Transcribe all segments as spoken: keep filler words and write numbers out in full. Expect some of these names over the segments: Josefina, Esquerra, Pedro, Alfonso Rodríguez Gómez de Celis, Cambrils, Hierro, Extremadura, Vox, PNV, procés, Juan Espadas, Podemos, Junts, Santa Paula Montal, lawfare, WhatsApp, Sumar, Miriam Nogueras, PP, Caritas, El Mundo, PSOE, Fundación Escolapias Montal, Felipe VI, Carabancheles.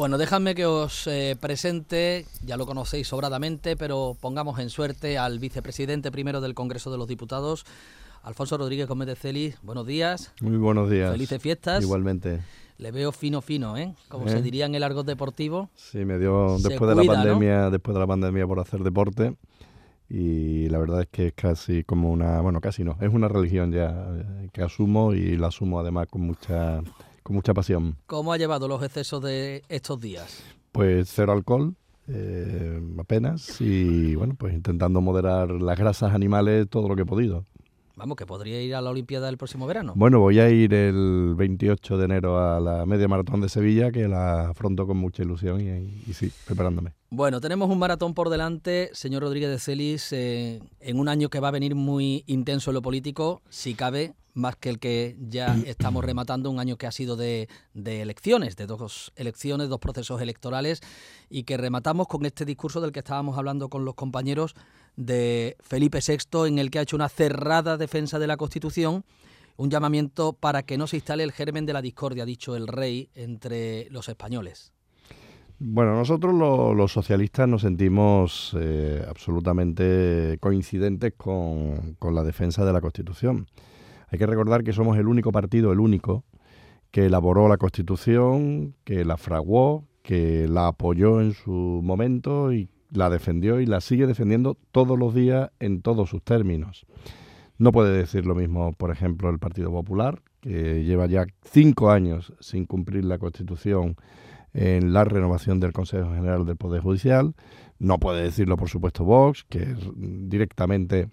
Bueno, dejadme que os eh, presente, ya lo conocéis sobradamente, pero pongamos en suerte al vicepresidente primero del Congreso de los Diputados, Alfonso Rodríguez Gómez de Celis. Buenos días. Muy buenos días. Felices fiestas. Igualmente. Le veo fino, fino, ¿eh? Como ¿Eh? se diría en el argot deportivo. Sí, me dio después cuida, de la pandemia, ¿no? Después de la pandemia por hacer deporte. Y la verdad es que es casi como una... Bueno, casi no. Es una religión ya que asumo y la asumo además con mucha... Con mucha pasión. ¿Cómo ha llevado los excesos de estos días? Pues cero alcohol, eh, apenas, y bueno, pues intentando moderar las grasas animales todo lo que he podido. Vamos, que podría ir a la Olimpiada el próximo verano. Bueno, voy a ir el veintiocho de enero a la media maratón de Sevilla, que la afronto con mucha ilusión y, y sí, preparándome. Bueno, tenemos un maratón por delante, señor Rodríguez de Celis, eh, en un año que va a venir muy intenso en lo político, si cabe, más que el que ya estamos rematando, un año que ha sido de, de elecciones, de dos elecciones, dos procesos electorales, y que rematamos con este discurso del que estábamos hablando con los compañeros, de Felipe sexto, en el que ha hecho una cerrada defensa de la Constitución, un llamamiento para que no se instale el germen de la discordia, ha dicho el rey, entre los españoles. Bueno, nosotros lo, los socialistas nos sentimos eh, absolutamente coincidentes con, con la defensa de la Constitución. Hay que recordar que somos el único partido, el único, que elaboró la Constitución, que la fraguó, que la apoyó en su momento y la defendió y la sigue defendiendo todos los días en todos sus términos. No puede decir lo mismo, por ejemplo, el Partido Popular, que lleva ya cinco años sin cumplir la Constitución en la renovación del Consejo General del Poder Judicial. No puede decirlo, por supuesto, Vox, que directamente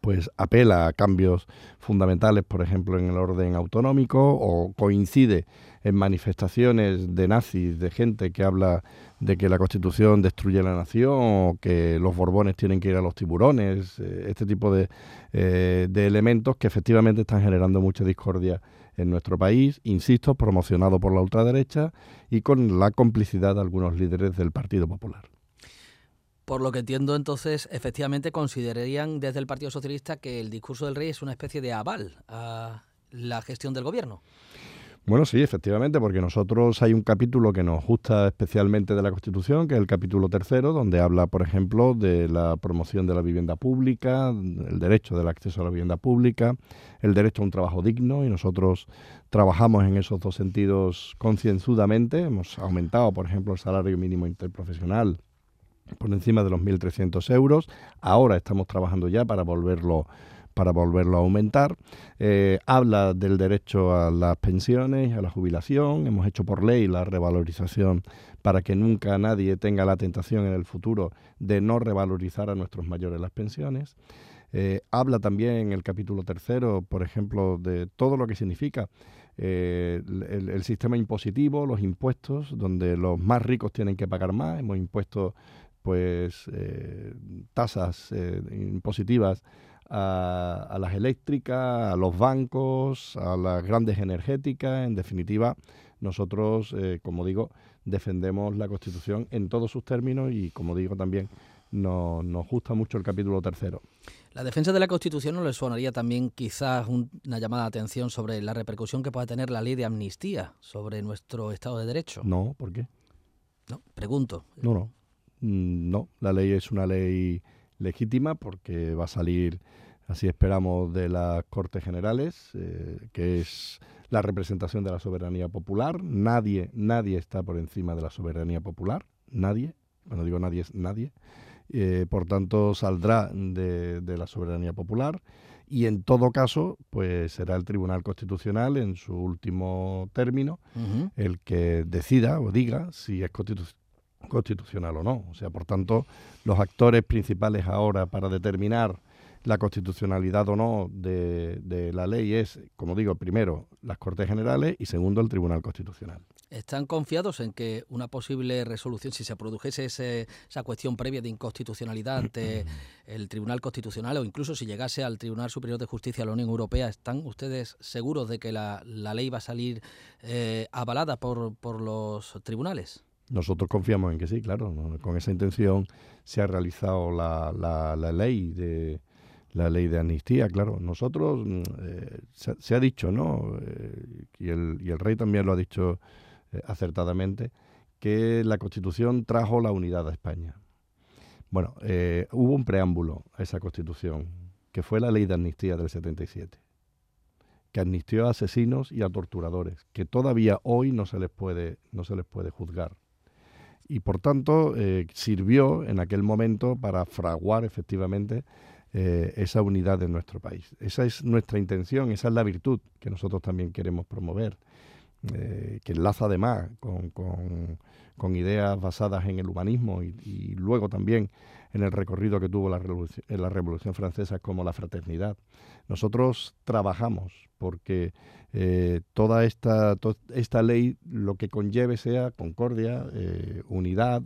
pues apela a cambios fundamentales, por ejemplo, en el orden autonómico, o coincide en manifestaciones de nazis, de gente que habla de que la Constitución destruye la nación o que los borbones tienen que ir a los tiburones, este tipo de, eh, de elementos que efectivamente están generando mucha discordia en nuestro país, insisto, promocionado por la ultraderecha y con la complicidad de algunos líderes del Partido Popular. Por lo que entiendo, entonces, efectivamente, considerarían desde el Partido Socialista que el discurso del rey es una especie de aval a la gestión del gobierno. Bueno, sí, efectivamente, porque nosotros hay un capítulo que nos gusta especialmente de la Constitución, que es el capítulo tercero, donde habla, por ejemplo, de la promoción de la vivienda pública, el derecho del acceso a la vivienda pública, el derecho a un trabajo digno, y nosotros trabajamos en esos dos sentidos concienzudamente. Hemos aumentado, por ejemplo, el salario mínimo interprofesional por encima de los mil trescientos euros. Ahora estamos trabajando ya para volverlo, para volverlo a aumentar. Eh, habla del derecho a las pensiones, a la jubilación. Hemos hecho por ley la revalorización para que nunca nadie tenga la tentación en el futuro de no revalorizar a nuestros mayores las pensiones. Eh, habla también en el capítulo tercero, por ejemplo, de todo lo que significa eh, el, el sistema impositivo, los impuestos, donde los más ricos tienen que pagar más. Hemos impuesto pues eh, tasas eh, impositivas a, a las eléctricas, a los bancos, a las grandes energéticas. En definitiva, nosotros, eh, como digo, defendemos la Constitución en todos sus términos y, como digo, también nos, nos gusta mucho el capítulo tercero. La defensa de la Constitución, ¿no le sonaría también quizás un, una llamada de atención sobre la repercusión que pueda tener la ley de amnistía sobre nuestro Estado de Derecho? No, ¿por qué? No, pregunto. No, no. No, la ley es una ley legítima porque va a salir, así esperamos, de las Cortes Generales, eh, que es la representación de la soberanía popular. Nadie, nadie está por encima de la soberanía popular, nadie, cuando digo nadie es nadie, eh, por tanto saldrá de, de la soberanía popular y en todo caso pues será el Tribunal Constitucional en su último término uh-huh. el que decida o diga si es constitucional. constitucional o no. O sea, por tanto, los actores principales ahora para determinar la constitucionalidad o no de, de la ley es, como digo, primero las Cortes Generales y segundo el Tribunal Constitucional. ¿Están confiados en que una posible resolución, si se produjese ese, esa cuestión previa de inconstitucionalidad ante el Tribunal Constitucional o incluso si llegase al Tribunal Superior de Justicia de la Unión Europea, ¿están ustedes seguros de que la, la ley va a salir eh, avalada por, por los tribunales? Nosotros confiamos en que sí, claro, ¿no? Con esa intención se ha realizado la, la, la ley de la ley de amnistía, claro. Nosotros eh, se, se ha dicho, ¿no? Eh, y, el, y el rey también lo ha dicho eh, acertadamente, que la Constitución trajo la unidad a España. Bueno, eh, hubo un preámbulo a esa Constitución, que fue la ley de amnistía del setenta y siete, que amnistió a asesinos y a torturadores, que todavía hoy no se les puede, no se les puede juzgar. Y por tanto, eh, sirvió en aquel momento para fraguar efectivamente eh, esa unidad de nuestro país. Esa es nuestra intención, esa es la virtud que nosotros también queremos promover, eh, que enlaza además con, con, con ideas basadas en el humanismo y, y luego también en el recorrido que tuvo la revolución, en la Revolución Francesa, como la fraternidad. Nosotros trabajamos porque eh, toda esta, to esta ley lo que conlleve sea concordia, eh, unidad,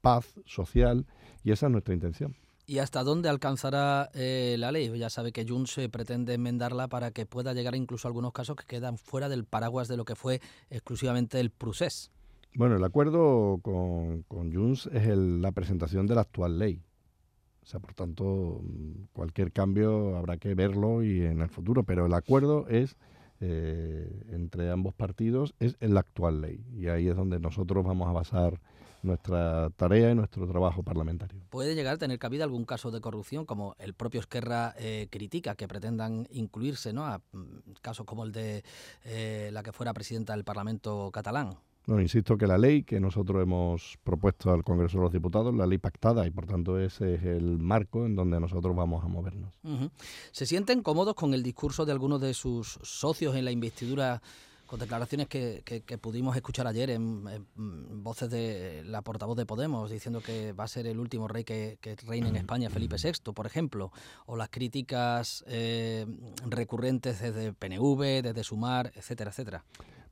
paz social, y esa es nuestra intención. ¿Y hasta dónde alcanzará eh, la ley? Ya sabe que Junts eh, pretende enmendarla para que pueda llegar incluso a algunos casos que quedan fuera del paraguas de lo que fue exclusivamente el procés. Bueno, el acuerdo con, con Junts es el, la presentación de la actual ley. O sea, por tanto, cualquier cambio habrá que verlo y en el futuro, pero el acuerdo es eh, entre ambos partidos, es en la actual ley, y ahí es donde nosotros vamos a basar nuestra tarea y nuestro trabajo parlamentario. ¿Puede llegar a tener cabida algún caso de corrupción, como el propio Esquerra eh, critica, que pretendan incluirse, ¿no?, a casos como el de eh, la que fuera presidenta del Parlamento catalán? No, insisto que la ley que nosotros hemos propuesto al Congreso de los Diputados, la ley pactada, y por tanto ese es el marco en donde nosotros vamos a movernos. Uh-huh. ¿Se sienten cómodos con el discurso de algunos de sus socios en la investidura, con declaraciones que, que, que pudimos escuchar ayer en, en voces de la portavoz de Podemos, diciendo que va a ser el último rey que, que reine en España, Felipe sexto, por ejemplo, o las críticas eh, recurrentes desde P N V, desde Sumar, etcétera, etcétera?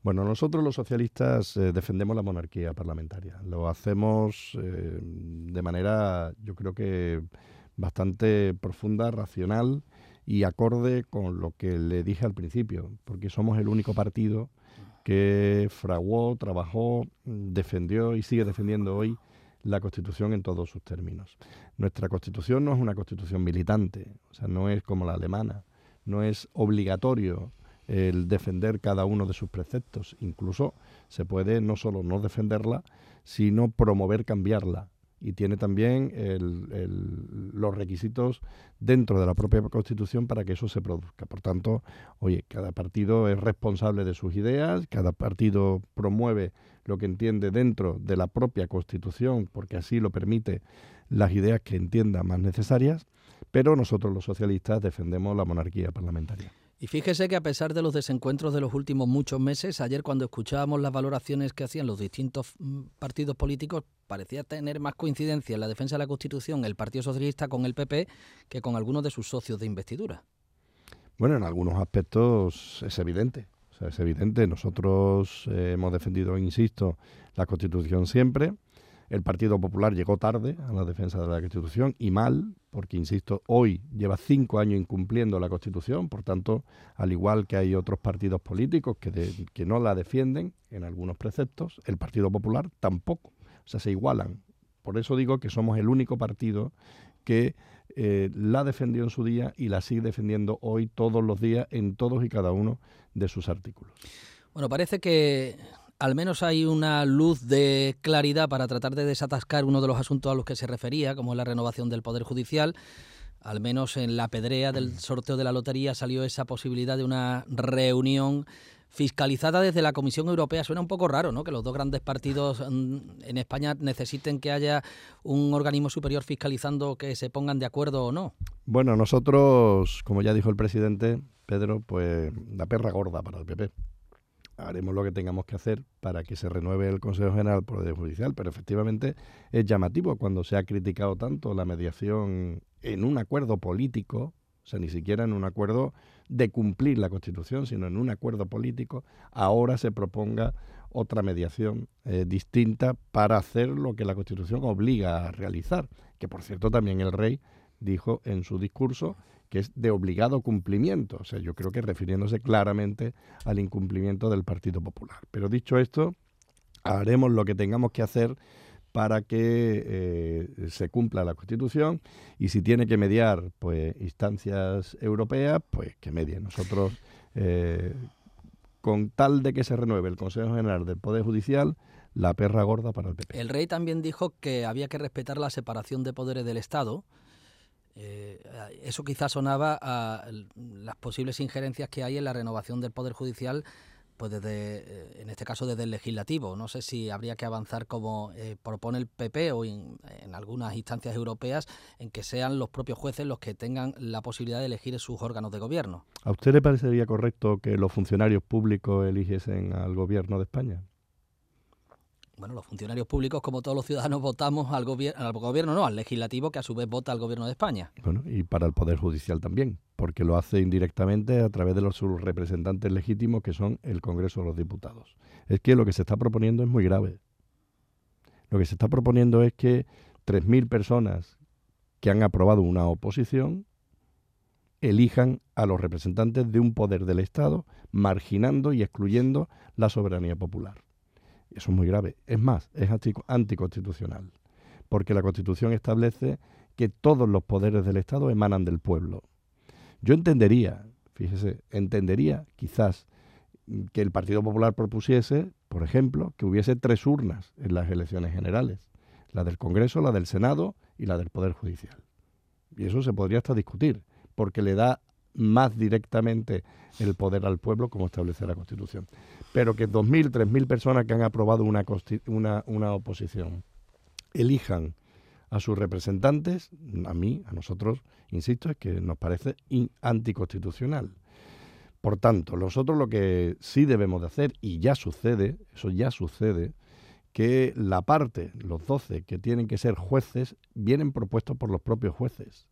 Bueno, nosotros los socialistas eh, defendemos la monarquía parlamentaria. Lo hacemos eh, de manera, yo creo que bastante profunda, racional y acorde con lo que le dije al principio, porque somos el único partido que fraguó, trabajó, defendió y sigue defendiendo hoy la Constitución en todos sus términos. Nuestra Constitución no es una Constitución militante, o sea, no es como la alemana, no es obligatorio el defender cada uno de sus preceptos. Incluso se puede no solo no defenderla, sino promover cambiarla. Y tiene también el, el, los requisitos dentro de la propia Constitución para que eso se produzca. Por tanto, oye, cada partido es responsable de sus ideas, cada partido promueve lo que entiende dentro de la propia Constitución, porque así lo permite, las ideas que entienda más necesarias, pero nosotros los socialistas defendemos la monarquía parlamentaria. Y fíjese que a pesar de los desencuentros de los últimos muchos meses, ayer cuando escuchábamos las valoraciones que hacían los distintos partidos políticos, parecía tener más coincidencia en la defensa de la Constitución el Partido Socialista con el P P que con algunos de sus socios de investidura. Bueno, en algunos aspectos es evidente. O sea, es evidente. Nosotros eh, hemos defendido, insisto, la Constitución siempre. El Partido Popular llegó tarde a la defensa de la Constitución, y mal, porque, insisto, hoy lleva cinco años incumpliendo la Constitución, por tanto, al igual que hay otros partidos políticos que, de, que no la defienden en algunos preceptos, el Partido Popular tampoco, o sea, se igualan. Por eso digo que somos el único partido que eh, la defendió en su día y la sigue defendiendo hoy todos los días en todos y cada uno de sus artículos. Bueno, parece que al menos hay una luz de claridad para tratar de desatascar uno de los asuntos a los que se refería, como es la renovación del Poder Judicial. Al menos en la pedrea del sorteo de la lotería salió esa posibilidad de una reunión fiscalizada desde la Comisión Europea. Suena un poco raro, ¿no?, que los dos grandes partidos en España necesiten que haya un organismo superior fiscalizando que se pongan de acuerdo o no. Bueno, nosotros, como ya dijo el presidente Pedro, pues la perra gorda para el P P. Haremos lo que tengamos que hacer para que se renueve el Consejo General del Poder Judicial, pero efectivamente es llamativo cuando se ha criticado tanto la mediación en un acuerdo político, o sea, ni siquiera en un acuerdo de cumplir la Constitución, sino en un acuerdo político, ahora se proponga otra mediación eh, distinta para hacer lo que la Constitución obliga a realizar, que por cierto también el rey dijo en su discurso que es de obligado cumplimiento, o sea, yo creo que refiriéndose claramente al incumplimiento del Partido Popular. Pero dicho esto, haremos lo que tengamos que hacer para que eh, se cumpla la Constitución, y si tiene que mediar pues instancias europeas, pues que medie. Nosotros, eh, con tal de que se renueve el Consejo General del Poder Judicial, la perra gorda para el P P. El rey también dijo que había que respetar la separación de poderes del Estado. Eh, eso quizás sonaba a las posibles injerencias que hay en la renovación del Poder Judicial, pues desde, en este caso desde el legislativo. No sé si habría que avanzar como eh, propone el P P o in, en algunas instancias europeas, en que sean los propios jueces los que tengan la posibilidad de elegir sus órganos de gobierno. ¿A usted le parecería correcto que los funcionarios públicos eligiesen al gobierno de España? Bueno, los funcionarios públicos, como todos los ciudadanos, votamos al, gobier- al gobierno, no, al legislativo, que a su vez vota al gobierno de España. Bueno, y para el Poder Judicial también, porque lo hace indirectamente a través de los sus representantes legítimos, que son el Congreso de los Diputados. Es que lo que se está proponiendo es muy grave. Lo que se está proponiendo es que tres mil personas que han aprobado una oposición elijan a los representantes de un poder del Estado, marginando y excluyendo la soberanía popular. Eso es muy grave. Es más, es anticonstitucional, porque la Constitución establece que todos los poderes del Estado emanan del pueblo. Yo entendería, fíjese, entendería quizás que el Partido Popular propusiese, por ejemplo, que hubiese tres urnas en las elecciones generales, la del Congreso, la del Senado y la del Poder Judicial. Y eso se podría hasta discutir, porque le da más directamente el poder al pueblo, como establece la Constitución. Pero que dos mil, tres mil personas que han aprobado una, una, una oposición elijan a sus representantes, a mí, a nosotros, insisto, es que nos parece in, anticonstitucional. Por tanto, nosotros lo que sí debemos de hacer, y ya sucede, eso ya sucede, que la parte, los doce que tienen que ser jueces, vienen propuestos por los propios jueces.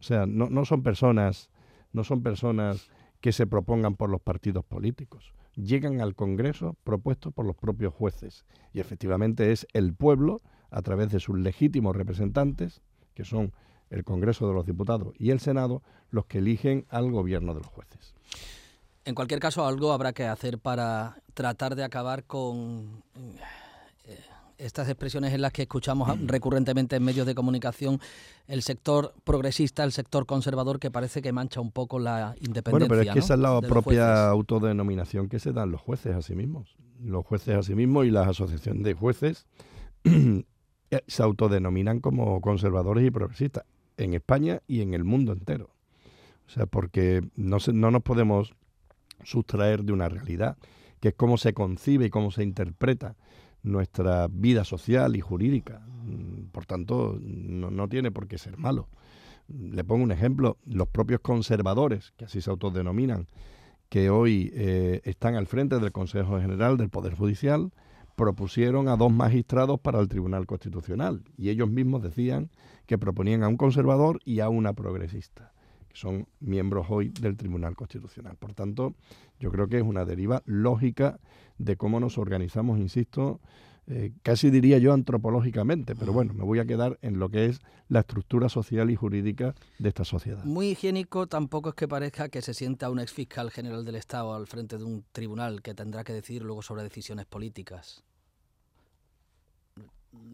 O sea, no, no son personas... No son personas que se propongan por los partidos políticos. Llegan al Congreso propuestos por los propios jueces. Y efectivamente es el pueblo, a través de sus legítimos representantes, que son el Congreso de los Diputados y el Senado, los que eligen al gobierno de los jueces. En cualquier caso, algo habrá que hacer para tratar de acabar con estas expresiones en las que escuchamos recurrentemente en medios de comunicación, el sector progresista, el sector conservador, que parece que mancha un poco la independencia. Bueno, pero es que, ¿no?, esa es la propia autodenominación que se dan los jueces a sí mismos. Los jueces a sí mismos y las asociaciones de jueces se autodenominan como conservadores y progresistas en España y en el mundo entero. O sea, porque no, se, no nos podemos sustraer de una realidad, que es cómo se concibe y cómo se interpreta nuestra vida social y jurídica. Por tanto, no, no tiene por qué ser malo. Le pongo un ejemplo: los propios conservadores, que así se autodenominan, que hoy eh, están al frente del Consejo General del Poder Judicial, propusieron a dos magistrados para el Tribunal Constitucional, y ellos mismos decían que proponían a un conservador y a una progresista, que son miembros hoy del Tribunal Constitucional. Por tanto, yo creo que es una deriva lógica de cómo nos organizamos, insisto, eh, casi diría yo antropológicamente, pero bueno, me voy a quedar en lo que es la estructura social y jurídica de esta sociedad. Muy higiénico tampoco es que parezca que se sienta un exfiscal general del Estado al frente de un tribunal que tendrá que decidir luego sobre decisiones políticas.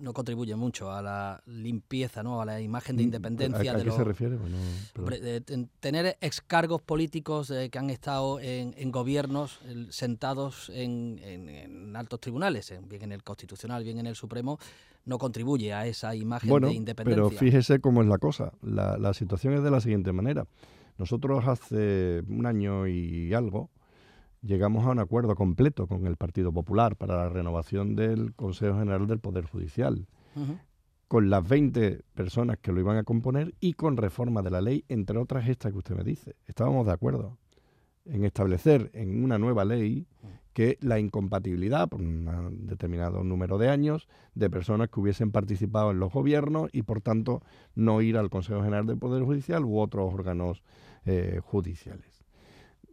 No contribuye mucho a la limpieza, ¿no?, a la imagen de independencia. ¿A, a de qué los, se refiere? Bueno, hombre, de, de, de tener excargos políticos eh, que han estado en, en gobiernos, eh, sentados en, en, en altos tribunales, eh, bien en el Constitucional, bien en el Supremo, no contribuye a esa imagen, bueno, de independencia. Bueno, pero fíjese cómo es la cosa. La, la situación es de la siguiente manera. Nosotros hace un año y algo llegamos a un acuerdo completo con el Partido Popular para la renovación del Consejo General del Poder Judicial, uh-huh, con las veinte personas que lo iban a componer y con reforma de la ley, entre otras estas que usted me dice. Estábamos de acuerdo en establecer en una nueva ley que la incompatibilidad por un determinado número de años de personas que hubiesen participado en los gobiernos y, por tanto, no ir al Consejo General del Poder Judicial u otros órganos eh, judiciales.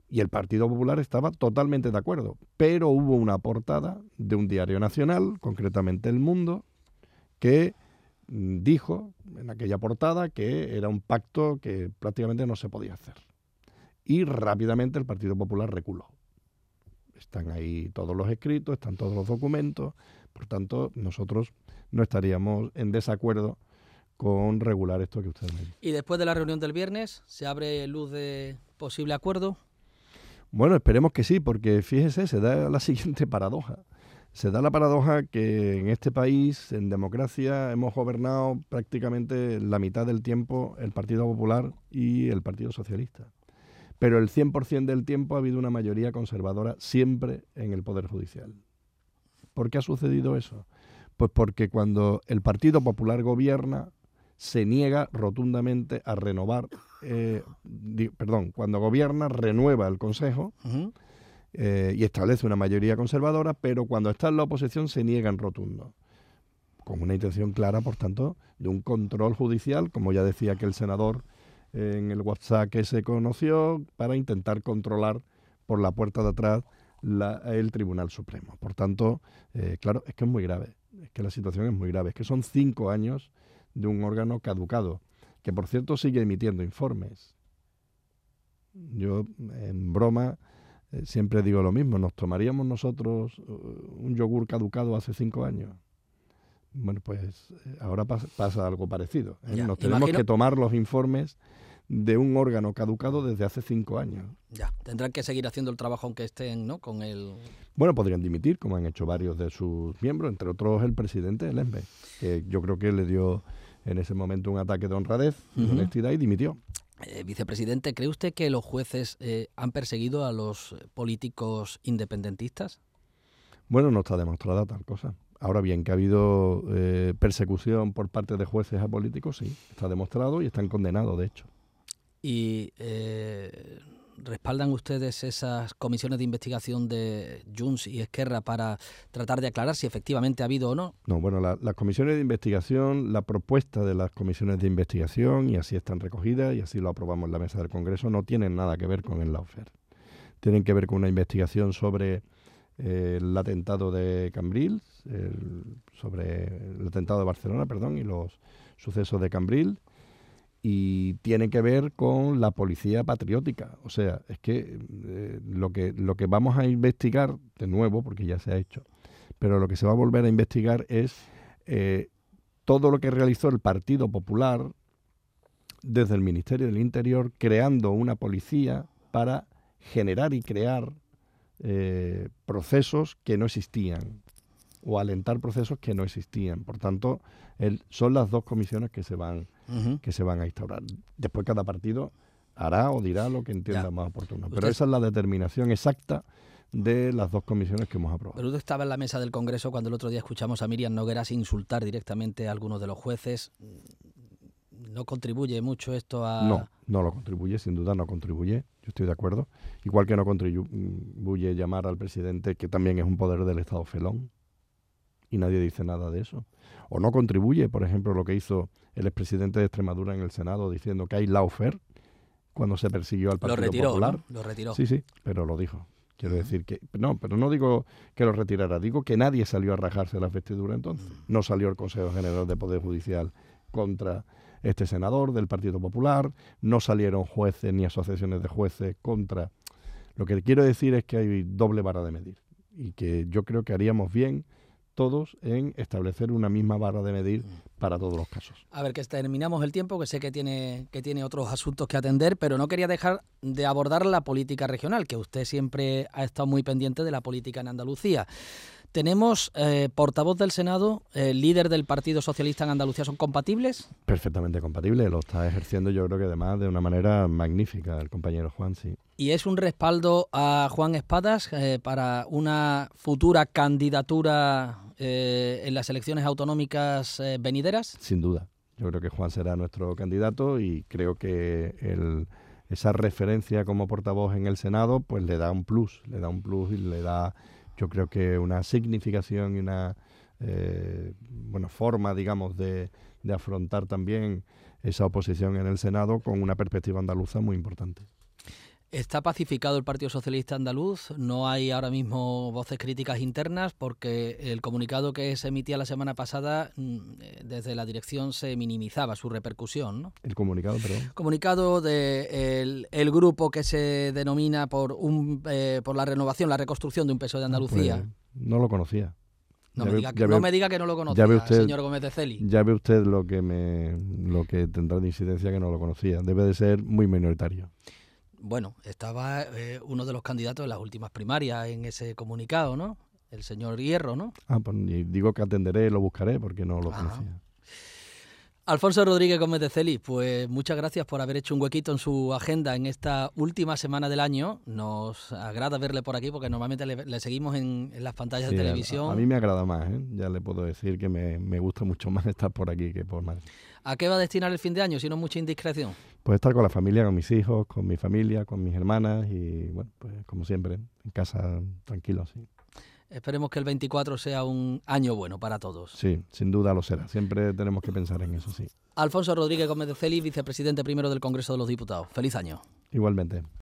Y el Partido Popular estaba totalmente de acuerdo, pero hubo una portada de un diario nacional, concretamente El Mundo, que dijo en aquella portada que era un pacto que prácticamente no se podía hacer. Y rápidamente el Partido Popular reculó. Están ahí todos los escritos, están todos los documentos, por tanto nosotros no estaríamos en desacuerdo con regular esto que usted me dice. ¿Y después de la reunión del viernes se abre luz de posible acuerdo? Bueno, esperemos que sí, porque fíjese, se da la siguiente paradoja. Se da la paradoja que en este país, en democracia, hemos gobernado prácticamente la mitad del tiempo el Partido Popular y el Partido Socialista. Pero el cien por cien del tiempo ha habido una mayoría conservadora siempre en el Poder Judicial. ¿Por qué ha sucedido eso? Pues porque cuando el Partido Popular gobierna, se niega rotundamente a renovar, eh, di, perdón, cuando gobierna renueva el Consejo uh-huh. eh, y establece una mayoría conservadora, pero cuando está en la oposición se niega en rotundo, con una intención clara, por tanto, de un control judicial, como ya decía aquel senador eh, en el WhatsApp que se conoció, para intentar controlar por la puerta de atrás la, el Tribunal Supremo. Por tanto, eh, claro, es que es muy grave, es que la situación es muy grave, es que son cinco años de un órgano caducado, que por cierto sigue emitiendo informes. Yo, en broma, eh, siempre digo lo mismo, ¿nos tomaríamos nosotros uh, un yogur caducado hace cinco años? Bueno, pues eh, ahora pasa, pasa algo parecido, ¿eh? Ya, nos tenemos imagino... que tomar los informes de un órgano caducado desde hace cinco años. Ya, tendrán que seguir haciendo el trabajo aunque estén, ¿no?, con el... Bueno, podrían dimitir, como han hecho varios de sus miembros, entre otros el presidente del E M B E, que yo creo que le dio en ese momento un ataque de honradez, uh-huh. de honestidad, y dimitió. Eh, vicepresidente, ¿cree usted que los jueces eh, han perseguido a los políticos independentistas? Bueno, no está demostrada tal cosa. Ahora bien, que ha habido eh, persecución por parte de jueces a políticos, sí, está demostrado y están condenados, de hecho. ¿Y eh, respaldan ustedes esas comisiones de investigación de Junts y Esquerra para tratar de aclarar si efectivamente ha habido o no? No, bueno, la, las comisiones de investigación, la propuesta de las comisiones de investigación, y así están recogidas y así lo aprobamos en la mesa del Congreso, no tienen nada que ver con el lawfare. Tienen que ver con una investigación sobre eh, el atentado de Cambrils, el, sobre el atentado de Barcelona, perdón, y los sucesos de Cambrils, y tiene que ver con la policía patriótica. O sea, es que, eh, lo que lo que vamos a investigar, de nuevo, porque ya se ha hecho, pero lo que se va a volver a investigar es eh, todo lo que realizó el Partido Popular desde el Ministerio del Interior, creando una policía para generar y crear eh, procesos que no existían, o alentar procesos que no existían. Por tanto, el, son las dos comisiones que se van uh-huh. que se van a instaurar. Después cada partido hará o dirá lo que entienda ya. más oportuno. Pero usted... esa es la determinación exacta de las dos comisiones que hemos aprobado. Pero usted estaba en la mesa del Congreso cuando el otro día escuchamos a Miriam Nogueras insultar directamente a algunos de los jueces. ¿No contribuye mucho esto a...? No, no lo contribuye, sin duda no contribuye. Yo estoy de acuerdo. Igual que no contribuye llamar al presidente, que también es un poder del Estado, felón. Y nadie dice nada de eso. O no contribuye, por ejemplo, lo que hizo el expresidente de Extremadura en el Senado diciendo que hay lawfare cuando se persiguió al Partido lo retiró, Popular. ¿No? Lo retiró. Sí, sí, pero lo dijo. Quiero uh-huh. decir que... No, pero no digo que lo retirara. Digo que nadie salió a rajarse las vestiduras entonces. Uh-huh. No salió el Consejo General de Poder Judicial contra este senador del Partido Popular. No salieron jueces ni asociaciones de jueces contra... Lo que quiero decir es que hay doble vara de medir. Y que yo creo que haríamos bien... todos en establecer una misma barra de medir para todos los casos. A ver, que terminamos el tiempo, que sé que tiene, que tiene otros asuntos que atender, pero no quería dejar de abordar la política regional, que usted siempre ha estado muy pendiente de la política en Andalucía. Tenemos eh, portavoz del Senado, eh, líder del Partido Socialista en Andalucía, ¿son compatibles? Perfectamente compatibles, lo está ejerciendo yo creo que además de una manera magnífica el compañero Juan, sí. ¿Y es un respaldo a Juan Espadas eh, para una futura candidatura eh, en las elecciones autonómicas eh, venideras? Sin duda, yo creo que Juan será nuestro candidato y creo que el, esa referencia como portavoz en el Senado pues le da un plus, le da un plus y le da... Yo creo que una significación y una eh, bueno, forma, digamos, de, de afrontar también esa oposición en el Senado con una perspectiva andaluza muy importante. ¿Está pacificado el Partido Socialista Andaluz? ¿No hay ahora mismo voces críticas internas? Porque el comunicado que se emitía la semana pasada, desde la dirección se minimizaba su repercusión, ¿no? El comunicado, perdón. Comunicado del el grupo que se denomina por, un, eh, por la renovación, la reconstrucción de un P S O E de Andalucía. Pues, no lo conocía. No, me, ve, diga que, no ve, me diga que no lo conocía, usted, señor Gómez de Celis. Ya ve usted lo que, me, lo que tendrá de incidencia que no lo conocía. Debe de ser muy minoritario. Bueno, estaba eh, uno de los candidatos de las últimas primarias en ese comunicado, ¿no? El señor Hierro, ¿no? Ah, pues digo que atenderé, lo buscaré porque no lo Ajá. conocía. Alfonso Rodríguez Gómez de Celis, pues muchas gracias por haber hecho un huequito en su agenda en esta última semana del año. Nos agrada verle por aquí porque normalmente le, le seguimos en, en las pantallas sí, de televisión. A, a mí me agrada más, ¿eh? Ya le puedo decir que me, me gusta mucho más estar por aquí que por Madrid. ¿A qué va a destinar el fin de año, si no mucha indiscreción? Pues estar con la familia, con mis hijos, con mi familia, con mis hermanas y, bueno, pues como siempre, en casa tranquilo, sí. Esperemos que el veinticuatro sea un año bueno para todos. Sí, sin duda lo será. Siempre tenemos que pensar en eso, sí. Alfonso Rodríguez Gómez de Celis, vicepresidente primero del Congreso de los Diputados. Feliz año. Igualmente.